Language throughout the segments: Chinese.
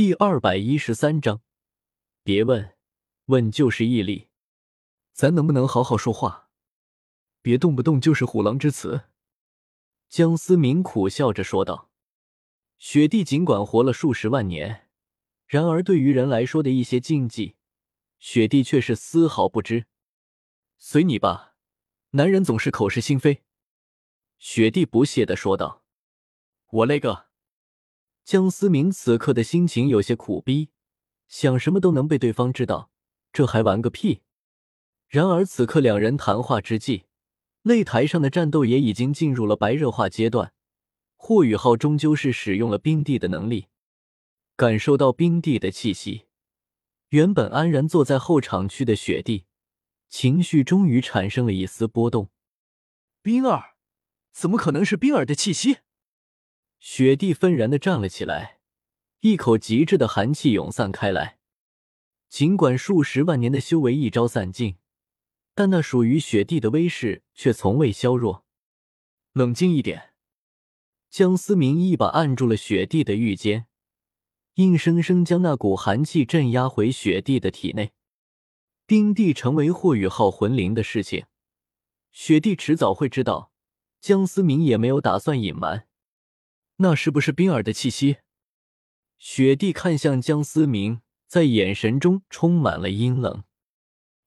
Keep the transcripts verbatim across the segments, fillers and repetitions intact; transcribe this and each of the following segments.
第二百一十三章，别问，问就是毅力。咱能不能好好说话？别动不动就是虎狼之词。江思明苦笑着说道。雪帝尽管活了数十万年，然而对于人来说的一些禁忌，雪帝却是丝毫不知。随你吧，男人总是口是心非。雪帝不屑地说道。我勒个。江思明此刻的心情有些苦逼，想什么都能被对方知道，这还玩个屁。然而此刻两人谈话之际，擂台上的战斗也已经进入了白热化阶段，霍雨浩终究是使用了冰帝的能力。感受到冰帝的气息，原本安然坐在后场区的雪帝情绪终于产生了一丝波动。冰儿？怎么可能是冰儿的气息？雪帝愤然地站了起来，一口极致的寒气涌散开来。尽管数十万年的修为一朝散尽，但那属于雪帝的威势却从未削弱。冷静一点。江思明一把按住了雪帝的玉肩，硬生生将那股寒气镇压回雪帝的体内。冰帝成为霍雨浩魂灵的事情，雪帝迟早会知道，江思明也没有打算隐瞒。那是不是冰儿的气息？雪帝看向江思明，在眼神中充满了阴冷。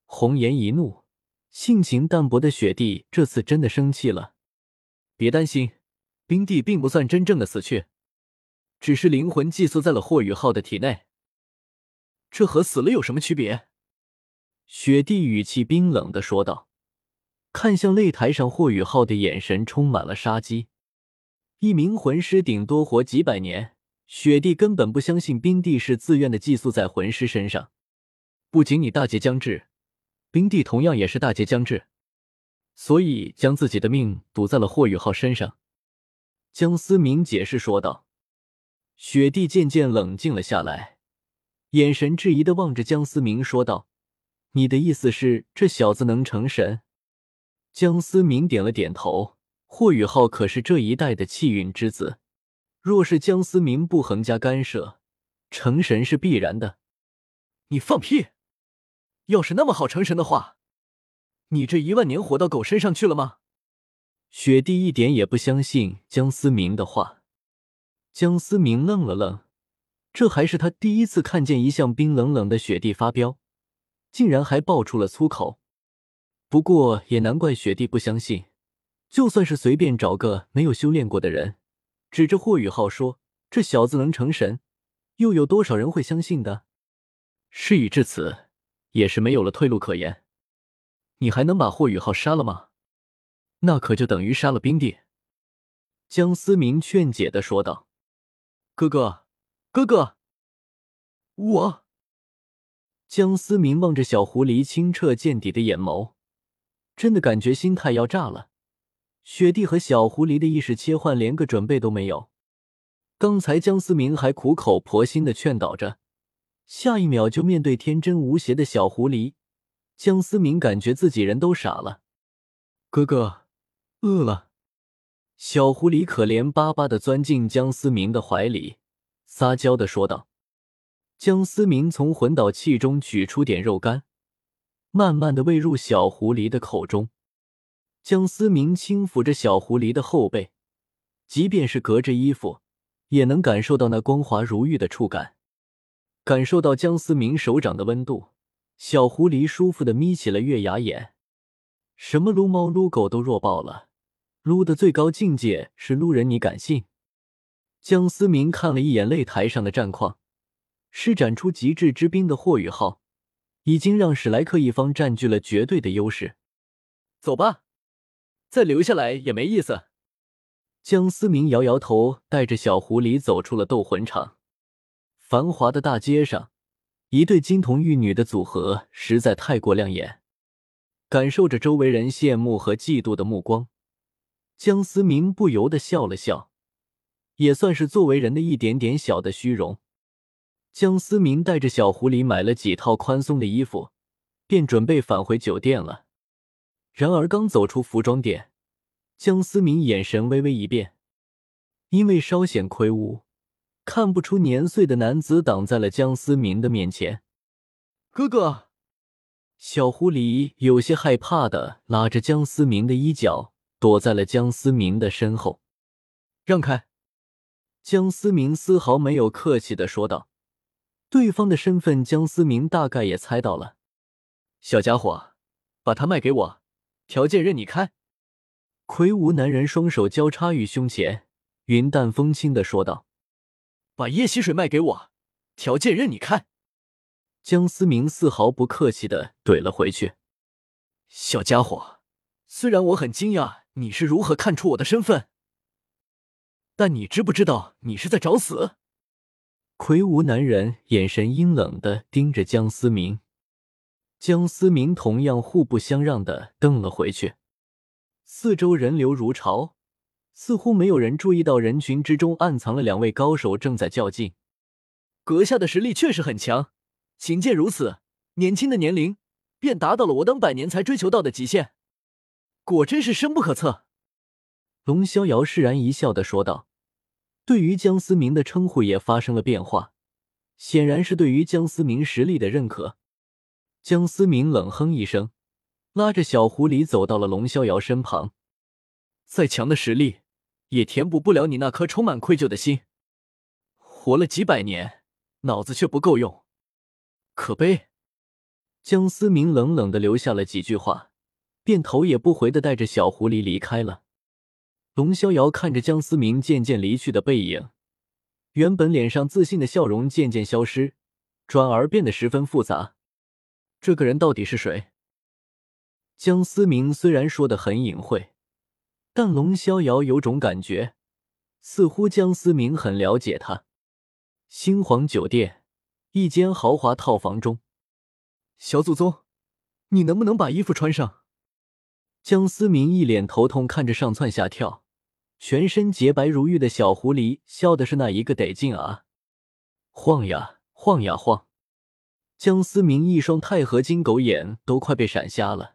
红颜一怒，性情淡薄的雪帝这次真的生气了。别担心，冰帝并不算真正的死去，只是灵魂寄宿在了霍雨浩的体内。这和死了有什么区别？雪帝语气冰冷地说道，看向擂台上霍雨浩的眼神充满了杀机。一名魂师顶多活几百年，雪帝根本不相信冰帝是自愿的寄宿在魂师身上。不仅你大劫将至，冰帝同样也是大劫将至，所以将自己的命赌在了霍雨浩身上。江思明解释说道。雪帝渐渐冷静了下来，眼神质疑地望着江思明说道，你的意思是这小子能成神？江思明点了点头。霍雨浩可是这一代的气运之子，若是江思明不横加干涉，成神是必然的。你放屁！要是那么好成神的话，你这一万年活到狗身上去了吗？雪帝一点也不相信江思明的话。江思明愣了愣，这还是他第一次看见一向冰冷冷的雪帝发飙，竟然还爆出了粗口。不过也难怪雪帝不相信。就算是随便找个没有修炼过的人，指着霍雨浩说这小子能成神，又有多少人会相信的？事已至此，也是没有了退路可言。你还能把霍雨浩杀了吗？那可就等于杀了冰帝。江思明劝解地说道。哥哥，哥哥，我……江思明望着小狐狸清澈见底的眼眸，真的感觉心态要炸了。雪帝和小狐狸的意识切换连个准备都没有，刚才江思明还苦口婆心地劝导着，下一秒就面对天真无邪的小狐狸，江思明感觉自己人都傻了。哥哥，饿了。小狐狸可怜巴巴地钻进江思明的怀里，撒娇地说道。江思明从魂导器中取出点肉干，慢慢地喂入小狐狸的口中。江思明轻抚着小狐狸的后背，即便是隔着衣服也能感受到那光滑如玉的触感。感受到江思明手掌的温度，小狐狸舒服地眯起了月牙眼。什么撸猫撸狗都弱爆了，撸的最高境界是撸人，你敢信？江思明看了一眼擂台上的战况，施展出极致之兵的霍雨浩已经让史莱克一方占据了绝对的优势。走吧，再留下来也没意思。江思明摇摇头，带着小狐狸走出了斗魂场。繁华的大街上，一对金童玉女的组合实在太过亮眼。感受着周围人羡慕和嫉妒的目光，江思明不由得笑了笑，也算是作为人的一点点小的虚荣。江思明带着小狐狸买了几套宽松的衣服，便准备返回酒店了。然而刚走出服装店，江思明眼神微微一变，因为稍显魁梧，看不出年岁的男子挡在了江思明的面前。哥哥！小狐狸有些害怕的拉着江思明的衣角，躲在了江思明的身后。让开！江思明丝毫没有客气的说道。对方的身份江思明大概也猜到了。小家伙，把它卖给我，条件任你开。魁梧男人双手交叉于胸前，云淡风轻的说道。把夜溪水卖给我，条件任你开。江思明丝毫不客气地怼了回去。小家伙，虽然我很惊讶你是如何看出我的身份，但你知不知道你是在找死？魁梧男人眼神阴冷地盯着江思明。江思明同样互不相让地瞪了回去。四周人流如潮，似乎没有人注意到人群之中暗藏了两位高手正在较劲。阁下的实力确实很强，凭借如此年轻的年龄便达到了我等百年才追求到的极限，果真是深不可测。龙逍遥释然一笑地说道，对于江思明的称呼也发生了变化，显然是对于江思明实力的认可。江思明冷哼一声，拉着小狐狸走到了龙逍遥身旁。再强的实力也填补不了你那颗充满愧疚的心，活了几百年脑子却不够用，可悲。江思明冷冷地留下了几句话，便头也不回地带着小狐狸离开了。龙逍遥看着江思明渐渐离去的背影，原本脸上自信的笑容渐渐消失，转而变得十分复杂。这个人到底是谁？江思明虽然说得很隐晦，但龙逍遥有种感觉，似乎江思明很了解他。星皇酒店一间豪华套房中。小祖宗，你能不能把衣服穿上？江思明一脸头痛看着上蹿下跳全身洁白如玉的小狐狸，笑的是那一个得劲啊。晃呀晃呀晃，江思明一双钛合金狗眼都快被闪瞎了。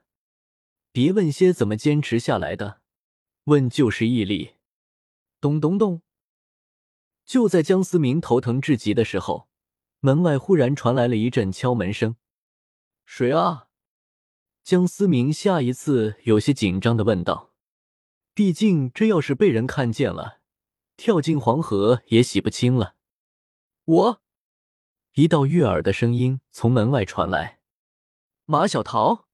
别问些怎么坚持下来的，问就是毅力。咚咚咚。就在江思明头疼至极的时候，门外忽然传来了一阵敲门声。谁啊？江思明下一次有些紧张地问道。毕竟这要是被人看见了，跳进黄河也洗不清了。我？一道悦耳的声音从门外传来。马小桃？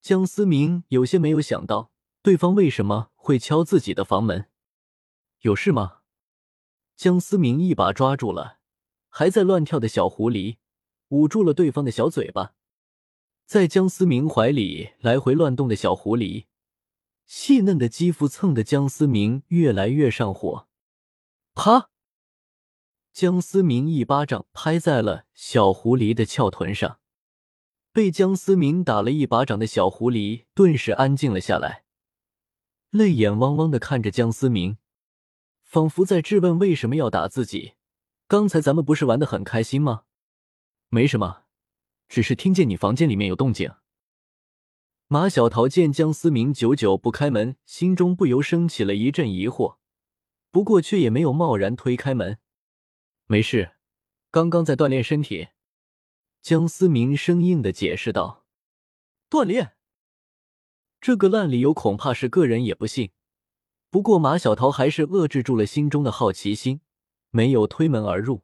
江思明有些没有想到对方为什么会敲自己的房门。有事吗？江思明一把抓住了还在乱跳的小狐狸，捂住了对方的小嘴巴。在江思明怀里来回乱动的小狐狸，细嫩的肌肤蹭得江思明越来越上火。啪！江思明一巴掌拍在了小狐狸的翘臀上。被江思明打了一巴掌的小狐狸顿时安静了下来，泪眼汪汪地看着江思明，仿佛在质问为什么要打自己。刚才咱们不是玩得很开心吗？没什么，只是听见你房间里面有动静。马小桃见江思明久久不开门，心中不由升起了一阵疑惑，不过却也没有贸然推开门。没事，刚刚在锻炼身体。江思明生硬地解释道。锻炼？这个烂理由恐怕是个人也不信，不过马小桃还是遏制住了心中的好奇心，没有推门而入。